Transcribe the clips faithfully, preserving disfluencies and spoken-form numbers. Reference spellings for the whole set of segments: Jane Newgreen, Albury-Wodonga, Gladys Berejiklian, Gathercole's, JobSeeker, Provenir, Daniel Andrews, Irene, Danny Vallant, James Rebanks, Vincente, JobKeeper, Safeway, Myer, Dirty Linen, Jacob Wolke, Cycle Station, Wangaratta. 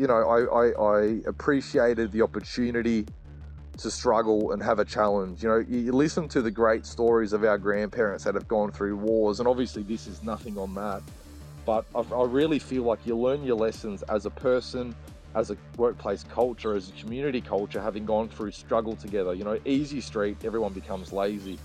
you know, I, I, I appreciated the opportunity to struggle and have a challenge. You know, you listen to the great stories of our grandparents that have gone through wars, and obviously this is nothing on that, but I, I really feel like you learn your lessons as a person, as a workplace culture, as a community culture, having gone through struggle together. You know, easy street, everyone becomes lazy.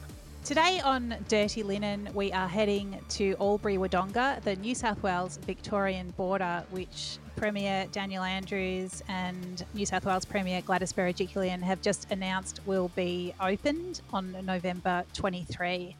Today on Dirty Linen, we are heading to Albury-Wodonga, the New South Wales-Victorian border, which Premier Daniel Andrews and New South Wales Premier Gladys Berejiklian have just announced will be opened on November twenty-third.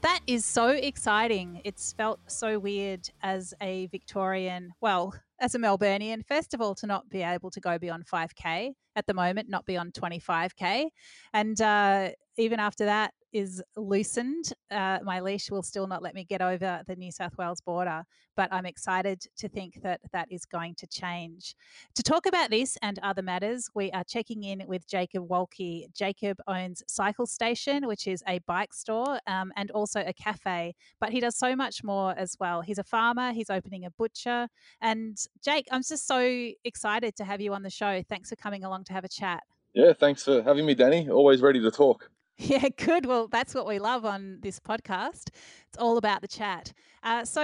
That is so exciting. It's felt so weird as a Victorian, well, as a Melburnian, first of all, to not be able to go beyond five K at the moment, not beyond twenty-five K. And uh, even after that is loosened, uh, my leash will still not let me get over the New South Wales border. But I'm excited to think that that is going to change. To talk about this and other matters, we are checking in with Jacob Wolke. Jacob owns Cycle Station, which is a bike store um, and also a cafe, but he does so much more as well. He's a farmer, he's opening a butcher. And Jake, I'm just so excited to have you on the show. Thanks for coming along to have a chat. Yeah, thanks for having me, Danny. Always ready to talk. Yeah, good. Well, that's what we love on this podcast. It's all about the chat. Uh, so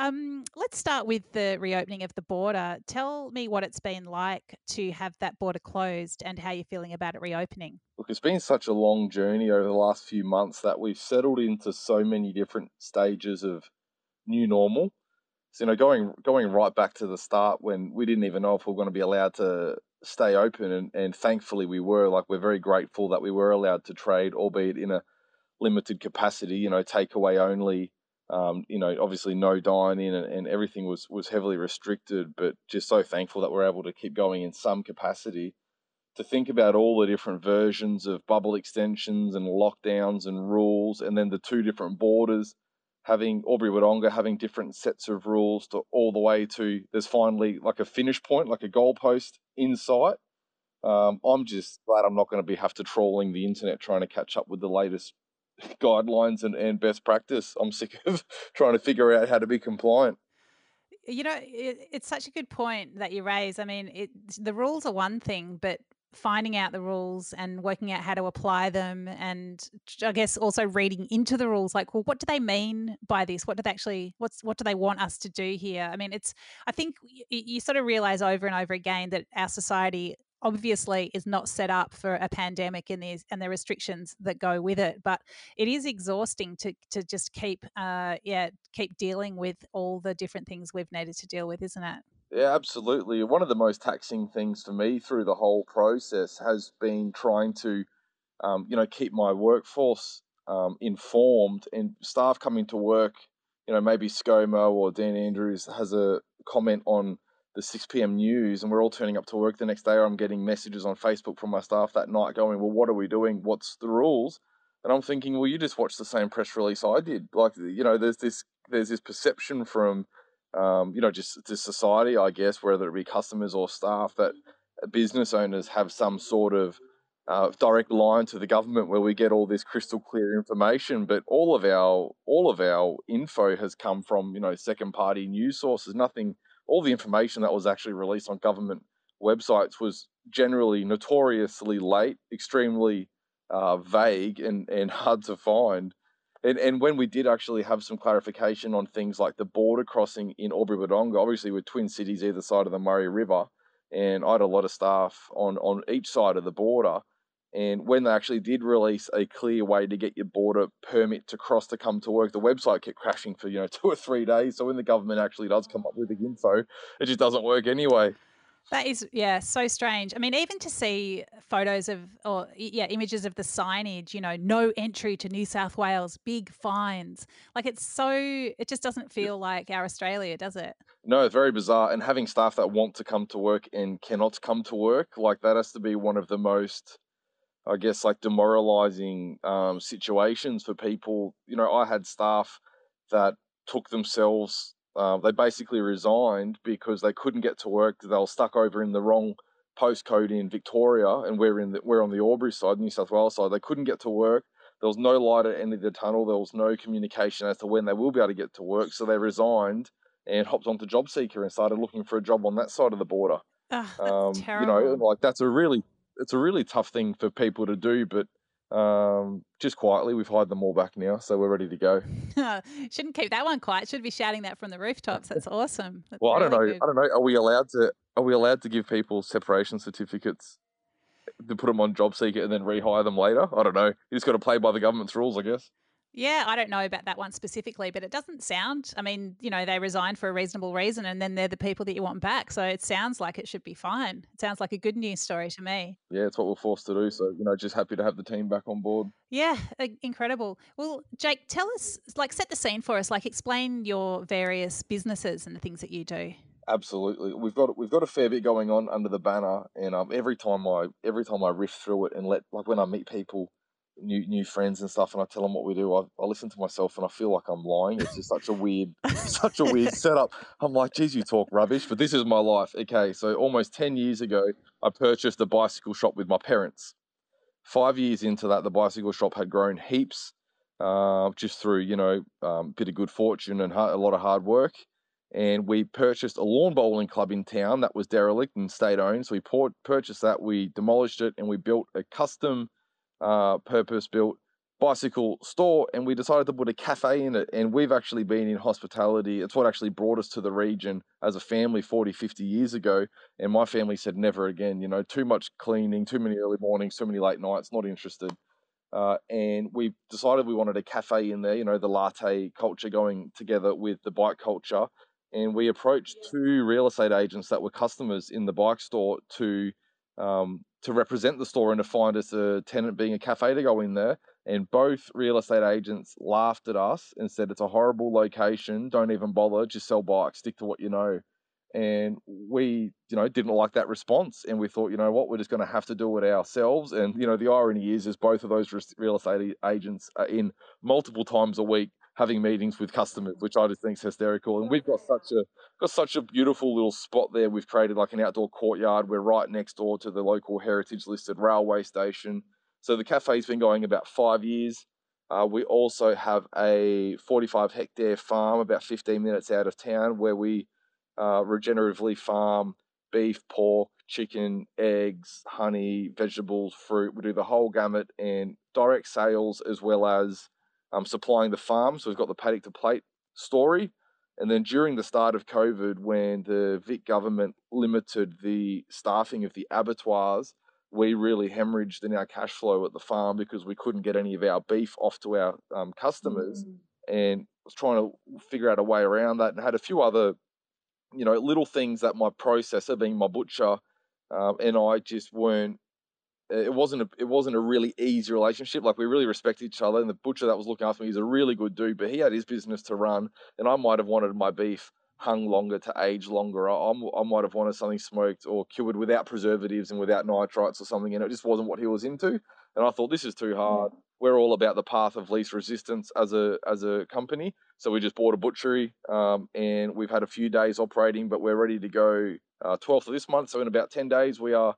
um, let's start with the reopening of the border. Tell me what it's been like to have that border closed and how you're feeling about it reopening. Look, it's been such a long journey over the last few months that we've settled into so many different stages of new normal. So, you know, going going right back to the start when we didn't even know if we were going to be allowed to stay open, and, and thankfully we were. Like, we're very grateful that we were allowed to trade, albeit in a limited capacity, you know, takeaway only, um, you know, obviously no dine-in, and, and everything was, was heavily restricted, but just so thankful that we're able to keep going in some capacity. To think about all the different versions of bubble extensions and lockdowns and rules, and then the two different borders, having Albury-Wodonga having different sets of rules, to all the way to there's finally like a finish point, like a goalpost in sight. Um, I'm just glad I'm not going to be have to trawling the internet trying to catch up with the latest guidelines and, and best practice. I'm sick of trying to figure out how to be compliant. You know, it, it's such a good point that you raise. I mean, it, the rules are one thing, but finding out the rules and working out how to apply them, and I guess also reading into the rules, like, well, what do they mean by this? What do they actually, what's, what do they want us to do here? I mean, it's, I think you, you sort of realize over and over again that our society obviously is not set up for a pandemic and the, and the restrictions that go with it, but it is exhausting to to just keep, uh, yeah, keep dealing with all the different things we've needed to deal with, isn't it? Yeah, absolutely. One of the most taxing things for me through the whole process has been trying to, um, you know, keep my workforce um, informed, and staff coming to work. You know, maybe ScoMo or Dan Andrews has a comment on the six p.m. news, and we're all turning up to work the next day. Or I'm getting messages on Facebook from my staff that night going, "Well, what are we doing? What's the rules?" And I'm thinking, "Well, you just watched the same press release I did." Like, you know, there's this there's this perception from Um, you know, just to society, I guess, whether it be customers or staff, that business owners have some sort of uh, direct line to the government where we get all this crystal clear information. But all of our all of our info has come from, you know, second party news sources. Nothing, all the information that was actually released on government websites was generally notoriously late, extremely uh, vague, and, and hard to find. And and when we did actually have some clarification on things like the border crossing in Albury-Wodonga, obviously we're twin cities either side of the Murray River, and I had a lot of staff on, on each side of the border. And when they actually did release a clear way to get your border permit to cross to come to work, the website kept crashing for, you know, two or three days. So when the government actually does come up with the info, it just doesn't work anyway. That is, yeah, so strange. I mean, even to see photos of, or yeah, images of the signage, you know, no entry to New South Wales, big fines. Like, it's so, it just doesn't feel like our Australia, does it? No, it's very bizarre. And having staff that want to come to work and cannot come to work, like, that has to be one of the most, I guess, like, demoralizing um, situations for people. You know, I had staff that took themselves Uh, they basically resigned because they couldn't get to work. They were stuck over in the wrong postcode in Victoria, and we're in the, we're on the Albury side, New South Wales side. They couldn't get to work. There was no light at the end of the tunnel. There was no communication as to when they will be able to get to work. So they resigned and hopped onto JobSeeker and started looking for a job on that side of the border. Oh, that's um, terrible. You know, like that's a really, it's a really tough thing for people to do, but um, just quietly, we've hired them all back now, so we're ready to go. Shouldn't keep that one quiet. Should be shouting that from the rooftops. That's awesome. That's well, really I don't know. Good. I don't know. Are we allowed to? Are we allowed to give people separation certificates to put them on job seeker and then rehire them later? I don't know. You just got to play by the government's rules, I guess. Yeah, I don't know about that one specifically, but it doesn't sound, I mean, you know, they resigned for a reasonable reason and then they're the people that you want back. So it sounds like it should be fine. It sounds like a good news story to me. Yeah, it's what we're forced to do. So, you know, just happy to have the team back on board. Yeah, incredible. Well, Jake, tell us, like set the scene for us, like explain your various businesses and the things that you do. Absolutely. We've got we've got a fair bit going on under the banner, and um, every time I every time I riff through it and let, like when I meet people, new new friends and stuff, and I tell them what we do, I, I listen to myself and I feel like I'm lying. It's just such a weird such a weird setup. I'm like, geez, you talk rubbish, but this is my life. Okay, so almost ten years ago, I purchased a bicycle shop with my parents. Five years into that, the bicycle shop had grown heaps, uh, just through, you know, um, bit of good fortune and hard, a lot of hard work. And we purchased a lawn bowling club in town that was derelict and state-owned. So we poured, purchased that, we demolished it, and we built a custom uh, purpose-built bicycle store, and we decided to put a cafe in it. And we've actually been in hospitality. It's what actually brought us to the region as a family forty, fifty years ago. And my family said never again, you know, too much cleaning, too many early mornings, too many late nights, not interested. Uh, and we decided we wanted a cafe in there, you know, the latte culture going together with the bike culture. And we approached two real estate agents that were customers in the bike store to um, to represent the store and to find us a tenant being a cafe to go in there. And both real estate agents laughed at us and said, it's a horrible location. Don't even bother. Just sell bikes. Stick to what you know. And we, you know, didn't like that response. And we thought, you know what, we're just going to have to do it ourselves. And, you know, the irony is, is both of those real estate agents are in multiple times a week having meetings with customers, which I just think is hysterical. And we've got such a got such a beautiful little spot there. We've created like an outdoor courtyard. We're right next door to the local heritage listed railway station. So the cafe's been going about five years. Uh, we also have a forty-five hectare farm about fifteen minutes out of town where we uh, regeneratively farm beef, pork, chicken, eggs, honey, vegetables, fruit. We do the whole gamut and direct sales as well as Um, supplying the farm. So we've got the paddock to plate story. And then during the start of COVID, when the Vic government limited the staffing of the abattoirs, we really hemorrhaged in our cash flow at the farm because we couldn't get any of our beef off to our um, customers. Mm-hmm. And was trying to figure out a way around that and had a few other, you know, little things that my processor, being my butcher, uh, and I just weren't It wasn't a, it wasn't a really easy relationship. Like, we really respect each other, and the butcher that was looking after me is a really good dude, but he had his business to run, and I might have wanted my beef hung longer to age longer. I, I might have wanted something smoked or cured without preservatives and without nitrites or something, and it just wasn't what he was into. And I thought, this is too hard. We're all about the path of least resistance as a as a company. So we just bought a butchery, um, and we've had a few days operating, but we're ready to go uh, twelfth of this month. So in about ten days, we are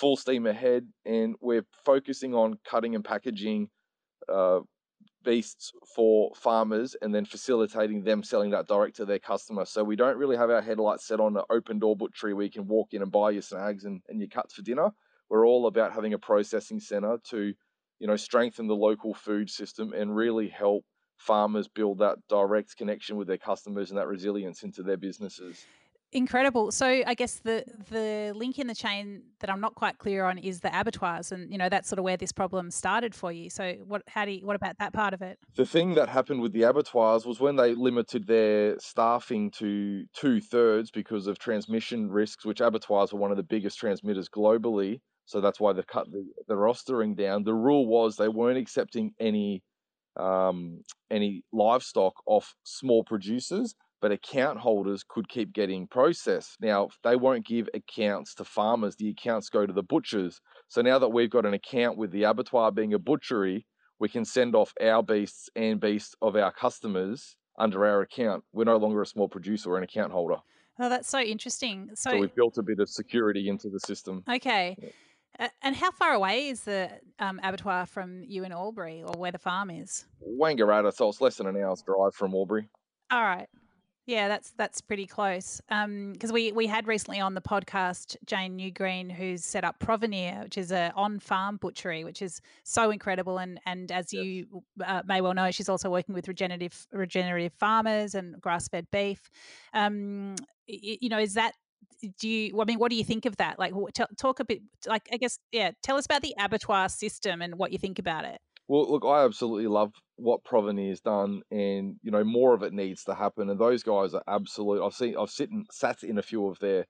full steam ahead, and we're focusing on cutting and packaging uh, beasts for farmers and then facilitating them selling that direct to their customer. So we don't really have our headlights set on an open door butchery where you can walk in and buy your snags and, and your cuts for dinner. We're all about having a processing center to, you know, strengthen the local food system and really help farmers build that direct connection with their customers and that resilience into their businesses. Incredible. So I guess the the link in the chain that I'm not quite clear on is the abattoirs, and you know that's sort of where this problem started for you. So what how do you, what about that part of it? The thing that happened with the abattoirs was when they limited their staffing to two thirds because of transmission risks, which abattoirs were one of the biggest transmitters globally. So that's why they cut the, the rostering down. The rule was they weren't accepting any um, any livestock off small producers, but account holders could keep getting processed. Now, they won't give accounts to farmers. The accounts go to the butchers. So now that we've got an account with the abattoir being a butchery, we can send off our beasts and beasts of our customers under our account. We're no longer a small producer or an account holder. Oh, that's so interesting. So, so we've built a bit of security into the system. Okay. Yeah. Uh, and how far away is the um, abattoir from you in Albury, or where the farm is? Wangaratta, so it's less than an hour's drive from Albury. All right. Yeah, that's that's pretty close. Um, because we we had recently on the podcast Jane Newgreen, who's set up Provenir, which is a on-farm butchery, which is so incredible. And and as yes. you uh, may well know, she's also working with regenerative regenerative farmers and grass-fed beef. Um, you, you know, is that do you? I mean, what do you think of that? Like, t- talk a bit. Like, I guess, yeah. Tell us about the abattoir system and what you think about it. Well, look, I absolutely love what Provenir's done, and you know more of it needs to happen. And those guys are absolute. I've seen, I've sit and sat in a few of their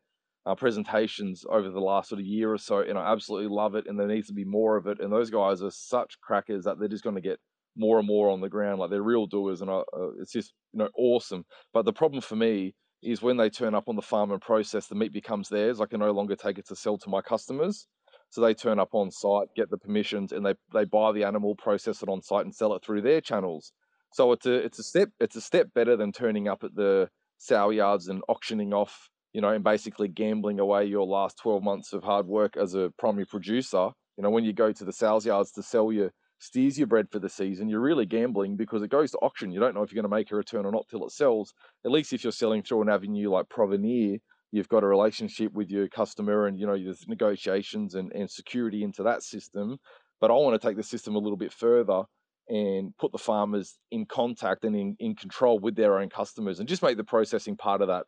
uh, presentations over the last sort of year or so, and I absolutely love it. And there needs to be more of it. And those guys are such crackers that they're just going to get more and more on the ground. Like they're real doers, and I, uh, it's just you know awesome. But the problem for me is when they turn up on the farm and process, the meat becomes theirs. I can no longer take it to sell to my customers. So they turn up on site, get the permissions, and they, they buy the animal, process it on site, and sell it through their channels. So it's a it's a step it's a step better than turning up at the sow yards and auctioning off, you know, and basically gambling away your last twelve months of hard work as a primary producer. You know, when you go to the sow yards to sell your steers you bred for the season, you're really gambling because it goes to auction. You don't know if you're going to make a return or not till it sells. At least if you're selling through an avenue like Provenir, you've got a relationship with your customer and, you know, there's negotiations and, and security into that system. But I want to take the system a little bit further and put the farmers in contact and in, in control with their own customers and just make the processing part of that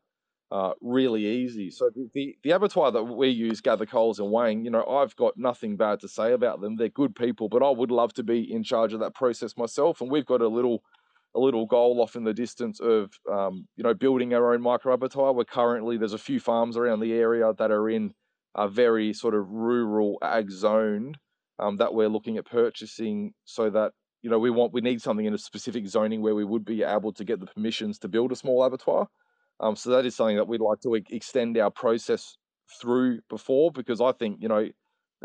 uh, really easy. So the, the, the abattoir that we use, Gathercole's and Wang, you know, I've got nothing bad to say about them. They're good people, but I would love to be in charge of that process myself. And we've got a little... a little goal off in the distance of, um, you know, building our own micro abattoir. We're currently, there's a few farms around the area that are in a very sort of rural ag zone um, that we're looking at purchasing so that, you know, we want, we need something in a specific zoning where we would be able to get the permissions to build a small abattoir. Um, so that is something that we'd like to e- extend our process through before, because I think, you know,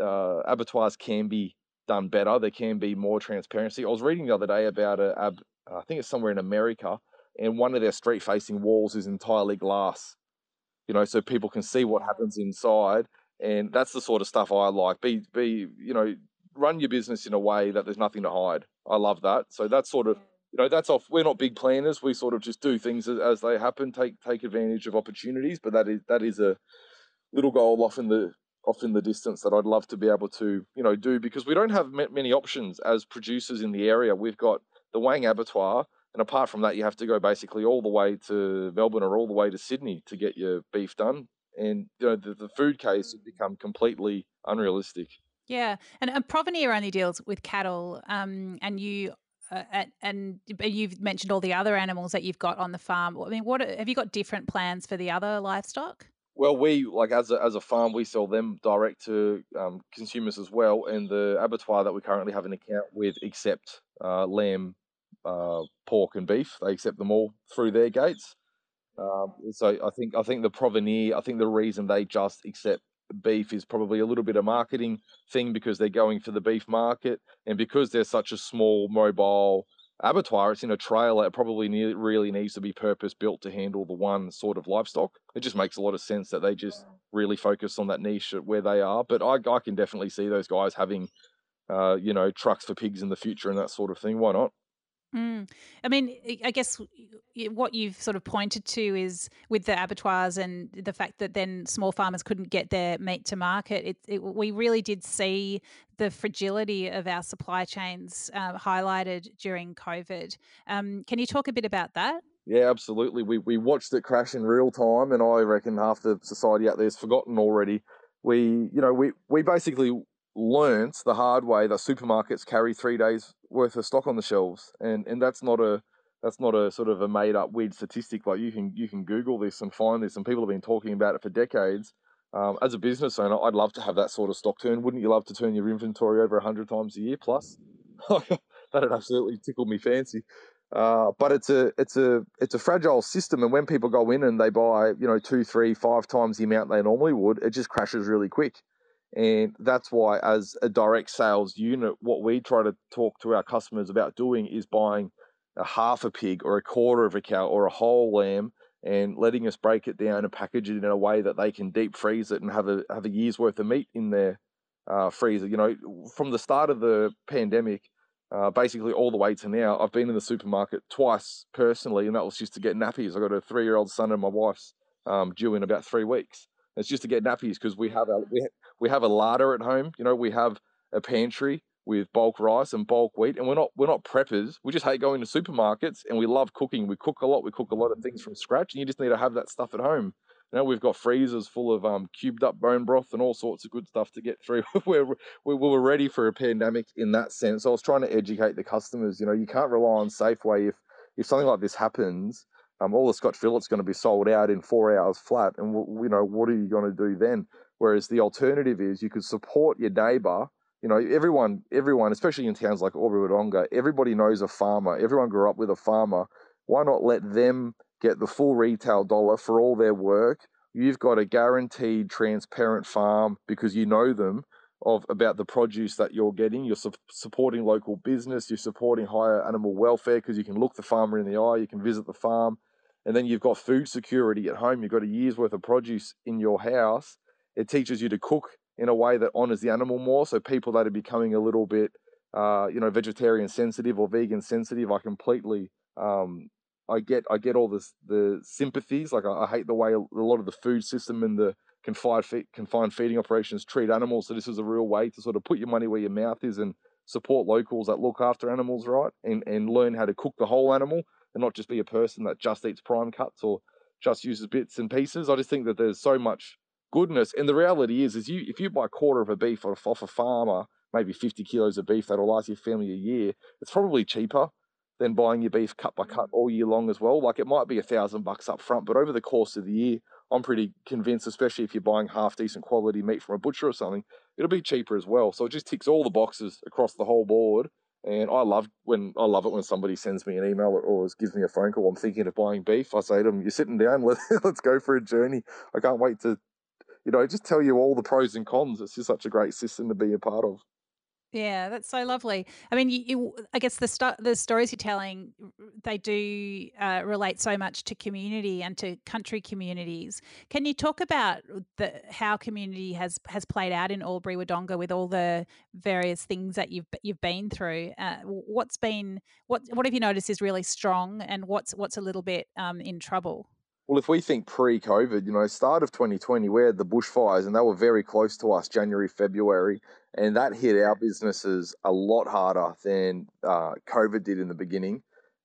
uh, abattoirs can be done better. There can be more transparency. I was reading the other day about a, ab- I think it's somewhere in America, and one of their street-facing walls is entirely glass, you know, so people can see what happens inside. And that's the sort of stuff I like. Be, be, you know, run your business in a way that there's nothing to hide. I love that. So that's sort of, you know, that's off. We're not big planners. We sort of just do things as, as they happen. Take take advantage of opportunities. But that is that is a little goal off in the off in the distance that I'd love to be able to, you know, do, because we don't have many options as producers in the area. We've got the Wang abattoir, and apart from that, you have to go basically all the way to Melbourne or all the way to Sydney to get your beef done. And you know, the, the food case has become completely unrealistic. Yeah, and, and Provenir only deals with cattle, um, and you uh, at, and you've mentioned all the other animals that you've got on the farm. I mean, what have you got different plans for the other livestock? Well, we like as a, as a farm, we sell them direct to um, consumers as well, and the abattoir that we currently have an account with accept uh, lamb, uh pork and beef. They accept them all through their gates. Um so I think I think the Provenir, I think the reason they just accept beef is probably a little bit of marketing thing, because they're going for the beef market, and because they're such a small mobile abattoir, it's in a trailer. It probably ne- really needs to be purpose built to handle the one sort of livestock. It just makes a lot of sense that they just really focus on that niche where they are. But I, I can definitely see those guys having uh you know trucks for pigs in the future and that sort of thing. Why not? Mm. I mean, I guess what you've sort of pointed to is with the abattoirs and the fact that then small farmers couldn't get their meat to market. It, it, we really did see the fragility of our supply chains uh, highlighted during COVID. Um, can you talk a bit about that? Yeah, absolutely. We we watched it crash in real time, and I reckon half the society out there has forgotten already. We, you know, we, we basically learnt the hard way that supermarkets carry three days worth of stock on the shelves, and and that's not a that's not a sort of a made up weird statistic. Like you can you can Google this and find this, and people have been talking about it for decades. Um, as a business owner, I'd love to have that sort of stock turn. Wouldn't you love to turn your inventory over a hundred times a year plus? That'd absolutely tickle me fancy. Uh, but it's a it's a it's a fragile system, and when people go in and they buy you know two, three, five times the amount they normally would, it just crashes really quick. And that's why, as a direct sales unit, what we try to talk to our customers about doing is buying a half a pig or a quarter of a cow or a whole lamb, and letting us break it down and package it in a way that they can deep freeze it and have a have a year's worth of meat in their uh, freezer. You know, from the start of the pandemic, uh, basically all the way to now. I've been in the supermarket twice personally, and that was just to get nappies. I've got a three-year-old son and my wife's um, due in about three weeks. It's just to get nappies because we have a we, we have a larder at home. You know, we have a pantry with bulk rice and bulk wheat, and we're not we're not preppers. We just hate going to supermarkets, and we love cooking. We cook a lot. We cook a lot of things from scratch, and you just need to have that stuff at home. You know, we've got freezers full of um, cubed up bone broth and all sorts of good stuff to get through. we're, we were ready for a pandemic in that sense. I was trying to educate the customers. You know, you can't rely on Safeway. If if something like this happens, um, all the Scotch fillet's going to be sold out in four hours flat, and you know, what are you going to do then? Whereas the alternative is you could support your neighbour. You know, everyone, everyone, especially in towns like Albury-Wodonga, everybody knows a farmer. Everyone grew up with a farmer. Why not let them get the full retail dollar for all their work? You've got a guaranteed transparent farm because you know them of about the produce that you're getting. You're su supporting local business. You're supporting higher animal welfare because you can look the farmer in the eye. You can visit the farm. And then you've got food security at home. You've got a year's worth of produce in your house. It teaches you to cook in a way that honors the animal more. So people that are becoming a little bit, uh, you know, vegetarian sensitive or vegan sensitive, I completely... Um, I get I get all this, the sympathies. Like I, I hate the way a lot of the food system and the confined, fe confined feeding operations treat animals. So this is a real way to sort of put your money where your mouth is and support locals that look after animals, right? And, and learn how to cook the whole animal and not just be a person that just eats prime cuts or just uses bits and pieces. I just think that there's so much goodness. And the reality is, is you if you buy a quarter of a beef off, off a farmer, maybe fifty kilos of beef that'll last your family a year, it's probably cheaper than buying your beef cut by cut all year long as well. Like it might be a thousand bucks up front, but over the course of the year, I'm pretty convinced, especially if you're buying half decent quality meat from a butcher or something, it'll be cheaper as well. So it just ticks all the boxes across the whole board. And I love when I love it when somebody sends me an email or, or gives me a phone call. I'm thinking of buying beef. I say to them, "You're sitting down. Let's let's go for a journey. I can't wait to, you know, just tell you all the pros and cons." It's just such a great system to be a part of. Yeah, that's so lovely. I mean, you, you, I guess the st the stories you're telling, they do uh, relate so much to community and to country communities. Can you talk about the, how community has has played out in Albury-Wodonga with all the various things that you've you've been through? Uh, what's been what what have you noticed is really strong, and what's what's a little bit um, in trouble? Well, if we think pre-COVID, you know, start of twenty twenty, we had the bushfires and they were very close to us, January, February, and that hit our businesses a lot harder than uh, COVID did in the beginning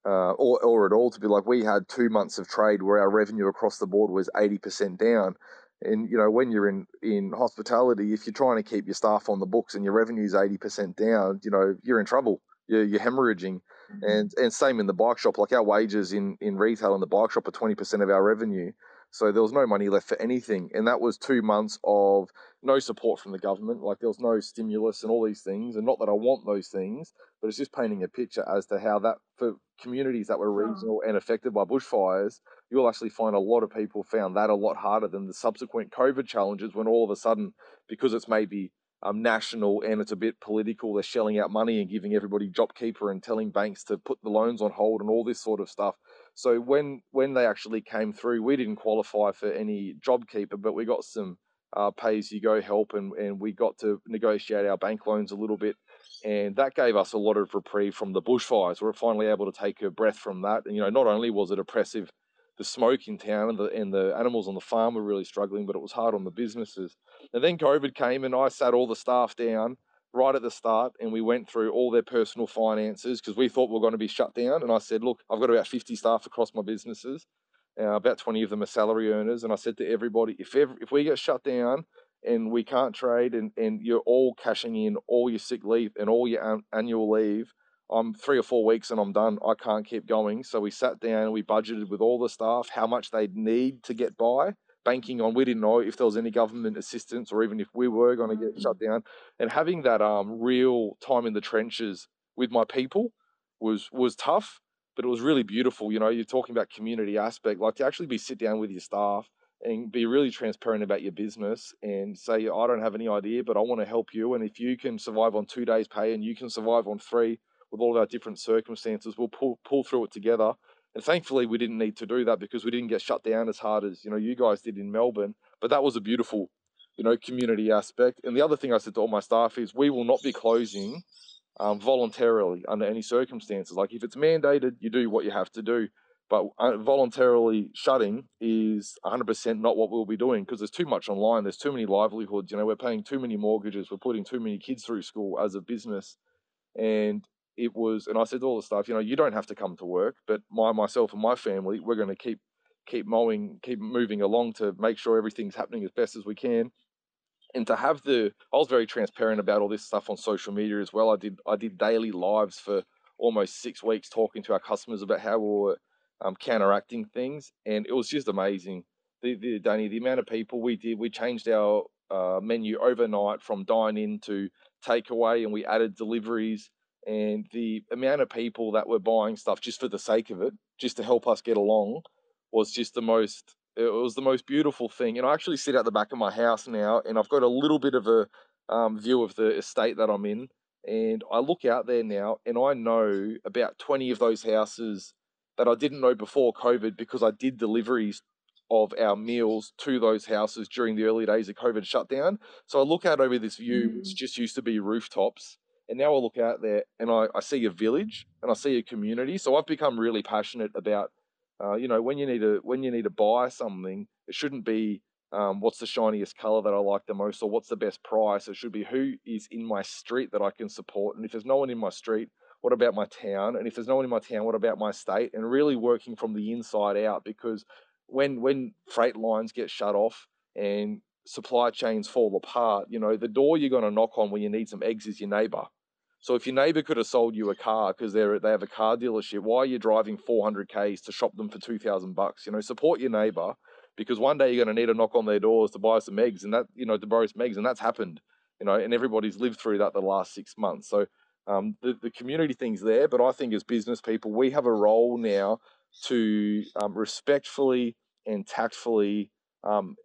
uh, or, or at all. To be like, we had two months of trade where our revenue across the board was eighty percent down. And, you know, when you're in, in hospitality, if you're trying to keep your staff on the books and your revenue is eighty percent down, you know, you're in trouble. You're, you're hemorrhaging. Mm-hmm. and and same in the bike shop. Like our wages in in retail and the bike shop are twenty percent of our revenue, so there was no money left for anything. And that was two months of no support from the government. Like there was no stimulus and all these things, and not that I want those things, but it's just painting a picture as to how that for communities that were regional and affected by bushfires, you'll actually find a lot of people found that a lot harder than the subsequent COVID challenges, when all of a sudden, because it's maybe Um, national and it's a bit political, they're shelling out money and giving everybody JobKeeper and telling banks to put the loans on hold and all this sort of stuff. So when when they actually came through, we didn't qualify for any JobKeeper, but we got some uh, pay-as-you-go help, and, and we got to negotiate our bank loans a little bit, and that gave us a lot of reprieve from the bushfires. We were finally able to take a breath from that. And you know, not only was it oppressive, the smoke in town and the, and the animals on the farm were really struggling, but it was hard on the businesses. And then COVID came, and I sat all the staff down right at the start, and we went through all their personal finances because we thought we were going to be shut down. And I said, look, I've got about fifty staff across my businesses. Uh, about twenty of them are salary earners. And I said to everybody, if, every, if we get shut down and we can't trade and, and you're all cashing in all your sick leave and all your an annual leave, I'm three or four weeks and I'm done. I can't keep going. So we sat down and we budgeted with all the staff how much they'd need to get by, banking on we didn't know if there was any government assistance or even if we were going to get shut down. And having that um, real time in the trenches with my people was was tough, but it was really beautiful. You know, you're talking about community aspect, like to actually be sit down with your staff and be really transparent about your business and say, I don't have any idea, but I want to help you. And if you can survive on two days pay and you can survive on three, with all of our different circumstances, we'll pull, pull through it together. And thankfully we didn't need to do that because we didn't get shut down as hard as, you know, you guys did in Melbourne. But that was a beautiful, you know, community aspect. And the other thing I said to all my staff is we will not be closing um, voluntarily under any circumstances. Like if it's mandated, you do what you have to do. But voluntarily shutting is one hundred percent not what we'll be doing, because there's too much online. There's too many livelihoods. You know, we're paying too many mortgages. We're putting too many kids through school as a business. And it was, and I said to all the staff, you know, you don't have to come to work, but my, myself and my family, we're going to keep, keep mowing, keep moving along to make sure everything's happening as best as we can. And to have the, I was very transparent about all this stuff on social media as well. I did, I did daily lives for almost six weeks talking to our customers about how we were Um, counteracting things, and it was just amazing. The, the Danny, the amount of people we did, we changed our uh, menu overnight from dine-in to takeaway, and we added deliveries. And the amount of people that were buying stuff just for the sake of it, just to help us get along, was just the most. It was the most beautiful thing. And I actually sit out the back of my house now, and I've got a little bit of a um, view of the estate that I'm in, and I look out there now, and I know about twenty of those houses that I didn't know before COVID, because I did deliveries of our meals to those houses during the early days of COVID shutdown. So I look out over this view, mm. which just used to be rooftops. And now I look out there and I, I see a village and I see a community. So I've become really passionate about, uh, you know, when you need to, when you need to buy something, it shouldn't be um, what's the shiniest color that I like the most or what's the best price. It should be who is in my street that I can support. And if there's no one in my street, what about my town? And if there's no one in my town, what about my state? And really working from the inside out, because when when freight lines get shut off and supply chains fall apart, you know, the door you're going to knock on when you need some eggs is your neighbor. So if your neighbor could have sold you a car because they're they have a car dealership, why are you driving four hundred kays to shop them for two thousand bucks? You know, support your neighbor, because one day you're going to need to knock on their doors to buy some eggs, and that, you know, to borrow some eggs, and that's happened, you know, and everybody's lived through that the last six months. So Um, the, the community thing's there, but I think as business people, we have a role now to um, respectfully and tactfully um,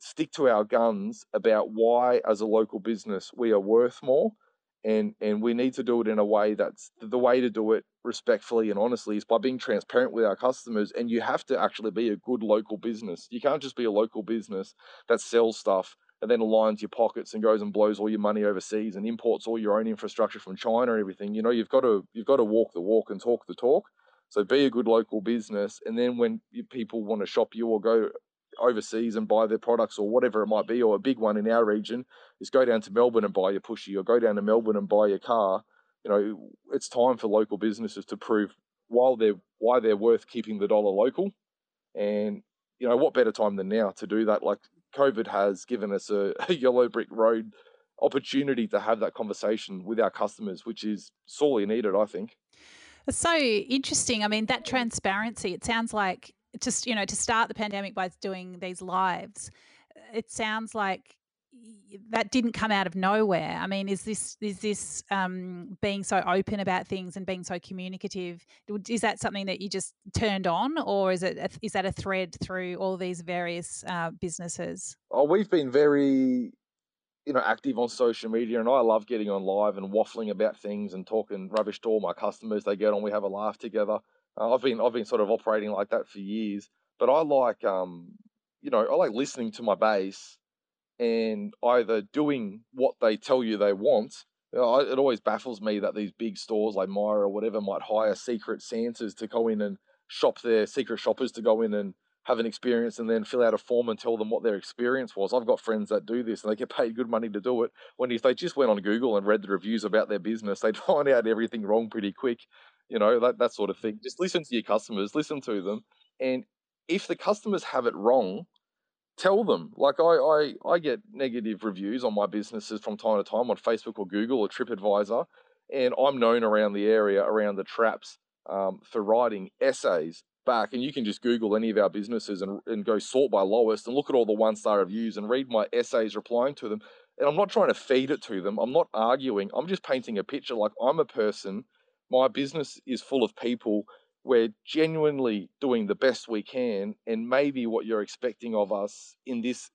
stick to our guns about why, as a local business, we are worth more, and and we need to do it in a way that's the way to do it respectfully and honestly is by being transparent with our customers. And you have to actually be a good local business. You can't just be a local business that sells stuff and then aligns your pockets and goes and blows all your money overseas and imports all your own infrastructure from China and everything. You know, you've got to you've got to walk the walk and talk the talk. So be a good local business, and then when people want to shop you or go overseas and buy their products or whatever it might be, or a big one in our region is go down to Melbourne and buy your pushy, or go down to Melbourne and buy your car. You know, it's time for local businesses to prove why they're why they're worth keeping the dollar local. And you know, what better time than now to do that? Like, COVID has given us a, a yellow brick road opportunity to have that conversation with our customers, which is sorely needed, I think. It's so interesting. I mean, that transparency, it sounds like just, you know, to start the pandemic by doing these lives, it sounds like that didn't come out of nowhere. I mean, is this is this um, being so open about things and being so communicative, is that something that you just turned on, or is it a, is that a thread through all these various uh, businesses? Oh, we've been very, you know, active on social media, and I love getting on live and waffling about things and talking rubbish to all my customers. They get on, we have a laugh together. Uh, I've been I've been sort of operating like that for years, but I like um, you know, I like listening to my base and either doing what they tell you they want. You know, it always baffles me that these big stores like Myer or whatever might hire secret Santas to go in and shop their secret shoppers to go in and have an experience and then fill out a form and tell them what their experience was. I've got friends that do this and they get paid good money to do it, when if they just went on Google and read the reviews about their business, they'd find out everything wrong pretty quick, you know, that, that sort of thing. Just listen to your customers, listen to them. And if the customers have it wrong, tell them. Like, I, I, I get negative reviews on my businesses from time to time on Facebook or Google or TripAdvisor, and I'm known around the area, around the traps, um, for writing essays back. And you can just Google any of our businesses and, and go sort by lowest and look at all the one-star reviews and read my essays replying to them. And I'm not trying to feed it to them. I'm not arguing. I'm just painting a picture. Like, I'm a person. My business is full of people. We're genuinely doing the best we can, and maybe what you're expecting of us in this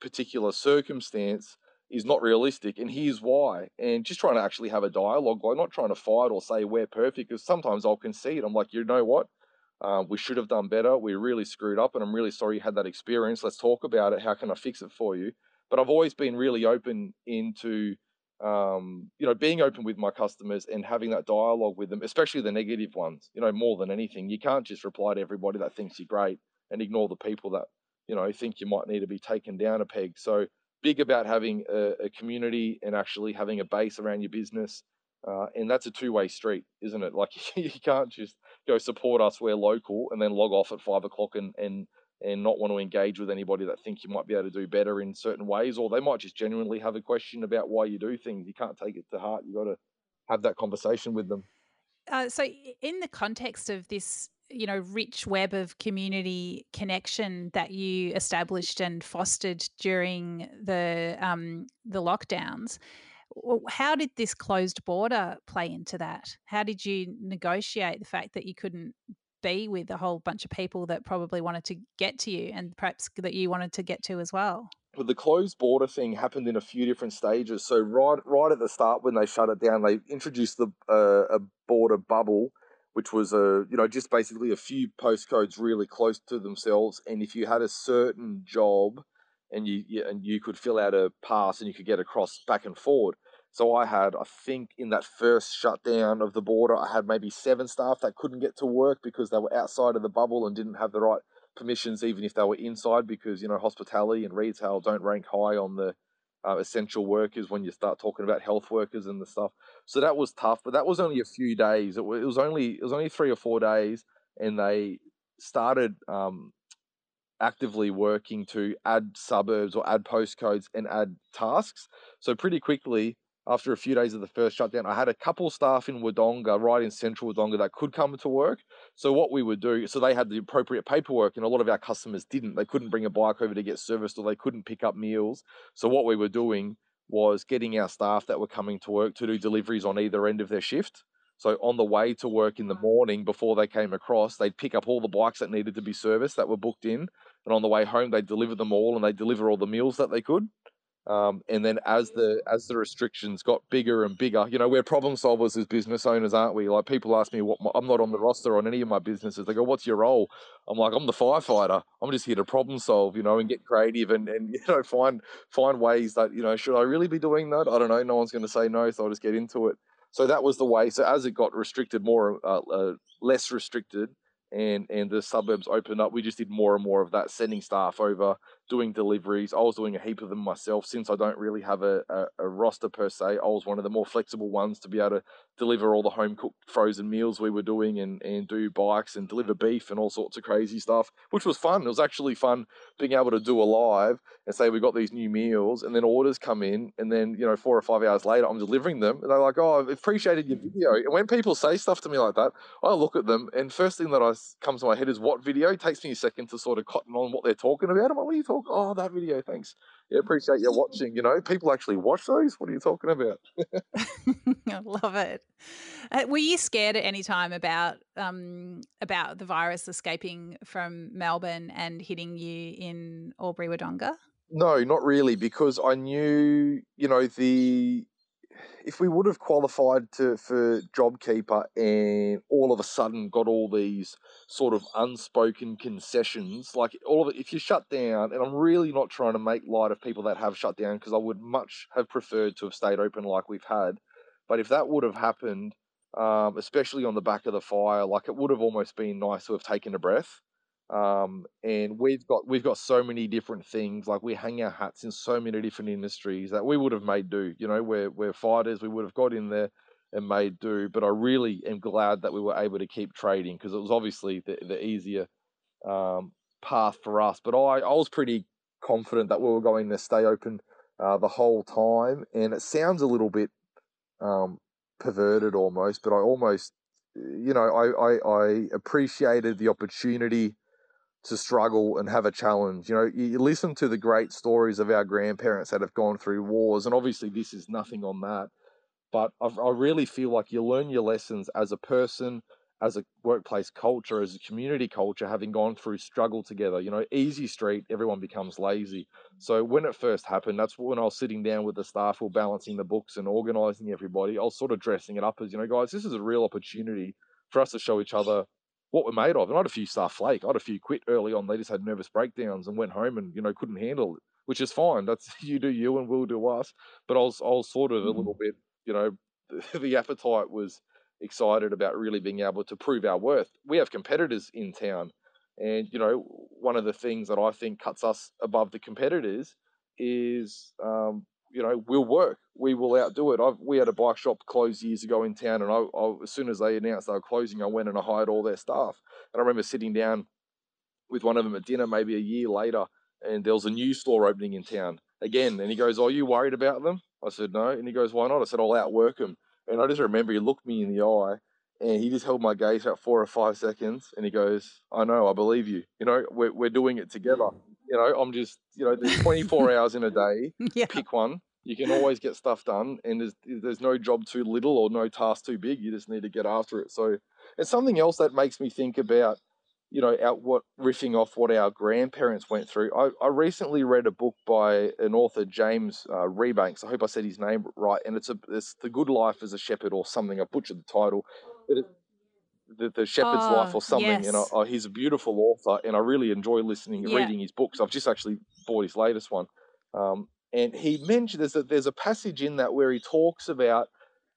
particular circumstance is not realistic, and here's why. And just trying to actually have a dialogue, I'm not trying to fight or say we're perfect, because sometimes I'll concede. I'm like, you know what? Uh, we should have done better. We really screwed up, and I'm really sorry you had that experience. Let's talk about it. How can I fix it for you? But I've always been really open into um, you know, being open with my customers and having that dialogue with them, especially the negative ones, you know, more than anything. You can't just reply to everybody that thinks you're great and ignore the people that, you know, think you might need to be taken down a peg. So big about having a, a community and actually having a base around your business. Uh, and that's a two-way street, isn't it? Like, you can't just go support us, we're local, and then log off at five o'clock and, and, and not want to engage with anybody that think you might be able to do better in certain ways, or they might just genuinely have a question about why you do things. You can't take it to heart. You got to have that conversation with them. Uh, so in the context of this, you know, rich web of community connection that you established and fostered during the um, the lockdowns, how did this closed border play into that? How did you negotiate the fact that you couldn't be with a whole bunch of people that probably wanted to get to you and perhaps that you wanted to get to as well? Well, the closed border thing happened in a few different stages. So right right at the start when they shut it down, they introduced the uh, a border bubble, which was a, you know, just basically a few postcodes really close to themselves. And if you had a certain job and you, you and you could fill out a pass and you could get across back and forward. So I had, I think in that first shutdown of the border, I had maybe seven staff that couldn't get to work because they were outside of the bubble and didn't have the right permissions, even if they were inside, because, you know, hospitality and retail don't rank high on the uh, essential workers when you start talking about health workers and the stuff. So that was tough, but that was only a few days. It was, it was only it was only three or four days, and they started um, actively working to add suburbs or add postcodes and add tasks. So pretty quickly, after a few days of the first shutdown, I had a couple staff in Wodonga, right in central Wodonga, that could come to work. So what we would do, so they had the appropriate paperwork, and a lot of our customers didn't. They couldn't bring a bike over to get serviced, or they couldn't pick up meals. So what we were doing was getting our staff that were coming to work to do deliveries on either end of their shift. So on the way to work in the morning before they came across, they'd pick up all the bikes that needed to be serviced that were booked in. And on the way home, they'd deliver them all, and they'd deliver all the meals that they could. Um, and then as the as the restrictions got bigger and bigger, you know, we're problem solvers as business owners, aren't we? Like, people ask me, what my, I'm not on the roster on any of my businesses. They go, what's your role? I'm like, I'm the firefighter. I'm just here to problem solve, you know, and get creative and, and you know, find find ways that, you know, should I really be doing that? I don't know. No one's going to say no, so I'll just get into it. So that was the way. So as it got restricted, more uh, uh, less restricted, and and the suburbs opened up, we just did more and more of that, sending staff over, doing deliveries. I was doing a heap of them myself, since I don't really have a, a, a roster per se. I was one of the more flexible ones to be able to deliver all the home-cooked frozen meals we were doing, and, and do bikes and deliver beef and all sorts of crazy stuff, which was fun. It was actually fun being able to do a live and say, we got these new meals, and then orders come in, and then, you know, four or five hours later, I'm delivering them, and they're like, oh, I've appreciated your video. And when people say stuff to me like that, I look at them, and first thing that I, comes to my head is, what video? It takes me a second to sort of cotton on what they're talking about. I'm like, what are you talking Oh, that video, thanks. Yeah, appreciate you watching. You know, people actually watch those. What are you talking about? I love it. Uh, were you scared at any time about um, about the virus escaping from Melbourne and hitting you in Albury-Wodonga? No, not really, because I knew, you know, the if we would have qualified to for JobKeeper and all of a sudden got all these sort of unspoken concessions, like all of it, if you shut down, and I'm really not trying to make light of people that have shut down, because I would much have preferred to have stayed open like we've had. But if that would have happened, um, especially on the back of the fire, like, it would have almost been nice to have taken a breath. Um, and we've got, we've got so many different things. Like, we hang our hats in so many different industries that we would have made do, you know, we're, we're fighters. We would have got in there and made do, but I really am glad that we were able to keep trading, because it was obviously the, the easier, um, path for us. But I, I was pretty confident that we were going to stay open, uh, the whole time. And it sounds a little bit, um, perverted almost, but I almost, you know, I, I, I appreciated the opportunity to struggle and have a challenge. You know, you listen to the great stories of our grandparents that have gone through wars, and obviously this is nothing on that, but I've, I really feel like you learn your lessons as a person, as a workplace culture, as a community culture, having gone through struggle together. You know, easy street, everyone becomes lazy. So when it first happened, that's when I was sitting down with the staff, we're balancing the books and organising everybody. I was sort of dressing it up as, you know, guys, this is a real opportunity for us to show each other what we're made of. And I had a few staff flake. I had a few quit early on. They just had nervous breakdowns and went home and, you know, couldn't handle it. which is fine. That's, you do you and we'll do us. But I was, I was sort of a little bit, you know, the, the appetite was excited about really being able to prove our worth. We have competitors in town. And, you know, one of the things that I think cuts us above the competitors is, um, you know, we'll work. We will outdo it. I've, we had a bike shop closed years ago in town, and I, I, as soon as they announced they were closing, I went and I hired all their staff. And I remember sitting down with one of them at dinner maybe a year later, and there was a new store opening in town again. And he goes, "Are you worried about them?" I said, "No." And he goes, "Why not?" I said, "I'll outwork them." And I just remember he looked me in the eye, and he just held my gaze for four or five seconds, and he goes, "I know, I believe you. You know, we're we're doing it together. You know, I'm just, you know, there's twenty-four hours in a day. Yeah. Pick one. You can always get stuff done, and there's there's no job too little or no task too big. You just need to get after it." So it's something else that makes me think about, you know, out what riffing off what our grandparents went through. I, I recently read a book by an author, James uh, Rebanks. I hope I said his name right. And it's a it's The Good Life as a Shepherd or something. I butchered the title. But it, the, the Shepherd's oh, Life or something. Yes. And I, I, he's a beautiful author, and I really enjoy listening and yeah. reading his books. I've just actually bought his latest one. Um, and he mentioned there's a, there's a passage in that where he talks about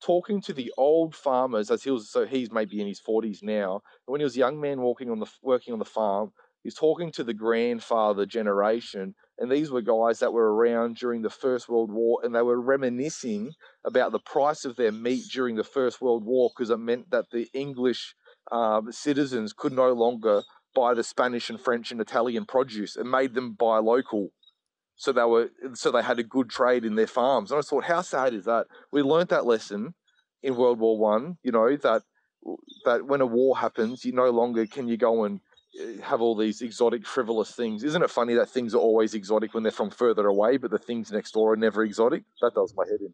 talking to the old farmers, as he was, so he's maybe in his forties now. When he was a young man walking on the working on the farm, he's talking to the grandfather generation, and these were guys that were around during the First World War, and they were reminiscing about the price of their meat during the First World War, because it meant that the English um, citizens could no longer buy the Spanish and French and Italian produce. It made them buy local. So they were, so they had a good trade in their farms. And I thought, how sad is that? We learned that lesson in World War One. You know that that when a war happens, you no longer can you go and have all these exotic, frivolous things. Isn't it funny that things are always exotic when they're from further away, but the things next door are never exotic? That does my head in.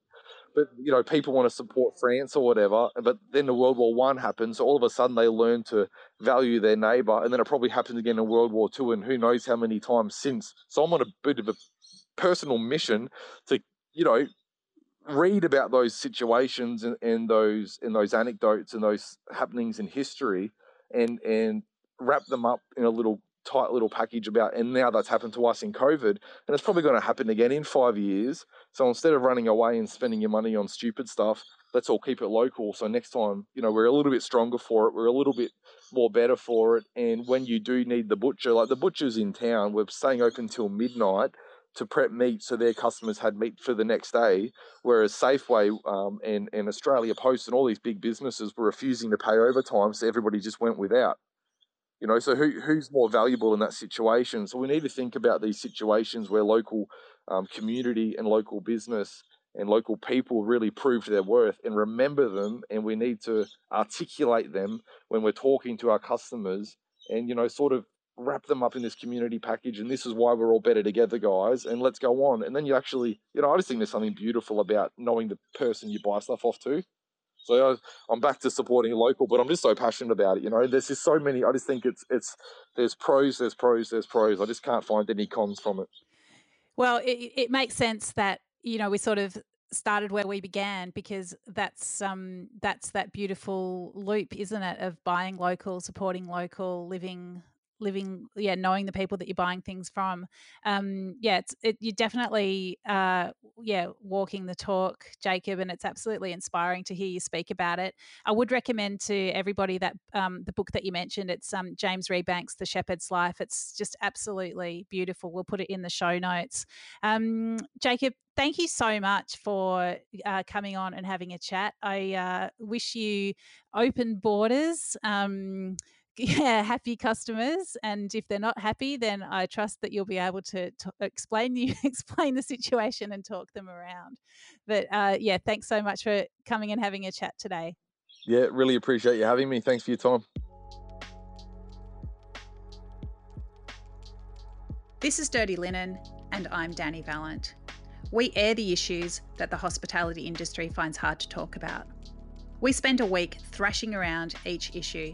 But you know, people want to support France or whatever, but then the World War One happens, so all of a sudden they learn to value their neighbour, and then it probably happened again in World War Two, and who knows how many times since. So I'm on a bit of a personal mission to, you know, read about those situations and, and those and those anecdotes and those happenings in history, and and wrap them up in a little tight little package about, and now that's happened to us in COVID, and it's probably going to happen again in five years. So instead of running away and spending your money on stupid stuff, let's all keep it local. So next time, you know, we're a little bit stronger for it. We're a little bit more better for it. And when you do need the butcher, like the butchers in town, we're staying open till midnight to prep meat so their customers had meat for the next day, whereas Safeway um, and, and Australia Post and all these big businesses were refusing to pay overtime, so everybody just went without. You know, so who who's more valuable in that situation? So we need to think about these situations where local um, community and local business and local people really prove their worth, and remember them, and we need to articulate them when we're talking to our customers, and, you know, sort of wrap them up in this community package, and this is why we're all better together, guys, and let's go on. And then you actually, you know, I just think there's something beautiful about knowing the person you buy stuff off to. So I'm back to supporting local, but I'm just so passionate about it. You know, there's just so many. I just think it's it's there's pros, there's pros, there's pros. I just can't find any cons from it. Well, it, it makes sense that, you know, we sort of started where we began, because that's um that's that beautiful loop, isn't it, of buying local, supporting local, living living yeah, knowing the people that you're buying things from. Um, yeah, it's, it, you're definitely uh, yeah walking the talk, Jacob, and it's absolutely inspiring to hear you speak about it. I would recommend to everybody that um, the book that you mentioned. It's um, James Rebanks, The Shepherd's Life. It's just absolutely beautiful. We'll put it in the show notes. Um, Jacob, thank you so much for uh, coming on and having a chat. I uh, wish you open borders. Um, Yeah, happy customers, and if they're not happy, then I trust that you'll be able to, to explain you explain the situation and talk them around. But uh, yeah, thanks so much for coming and having a chat today. Yeah, really appreciate you having me. Thanks for your time. This is Dirty Linen, and I'm Danny Vallant. We air the issues that the hospitality industry finds hard to talk about. We spend a week thrashing around each issue,